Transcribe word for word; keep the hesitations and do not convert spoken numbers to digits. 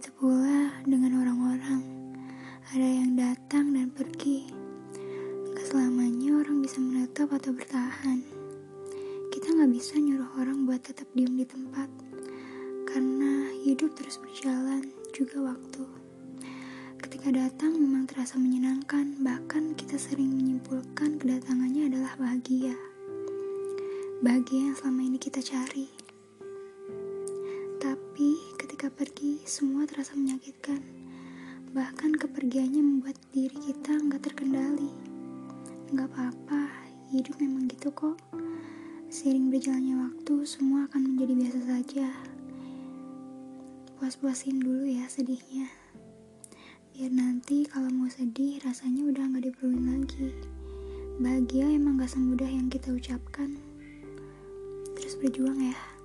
Begitu pula dengan orang-orang, ada yang datang dan pergi. Gak selamanya orang bisa menetap atau bertahan. Kita gak bisa nyuruh orang buat tetap diam di tempat, karena hidup terus berjalan, juga waktu. Ketika datang memang terasa menyenangkan, bahkan kita sering menyimpulkan kedatangannya adalah bahagia. Bahagia yang selama ini kita cari. Tapi ketika pergi, semua terasa menyakitkan. Bahkan kepergiannya membuat diri kita gak terkendali. Gak apa-apa, hidup memang gitu kok. Seiring berjalannya waktu, semua akan menjadi biasa saja. Puas-puasin dulu ya sedihnya. Biar nanti kalau mau sedih, rasanya udah gak diperluin lagi. Bahagia emang gak semudah yang kita ucapkan. Terus berjuang ya.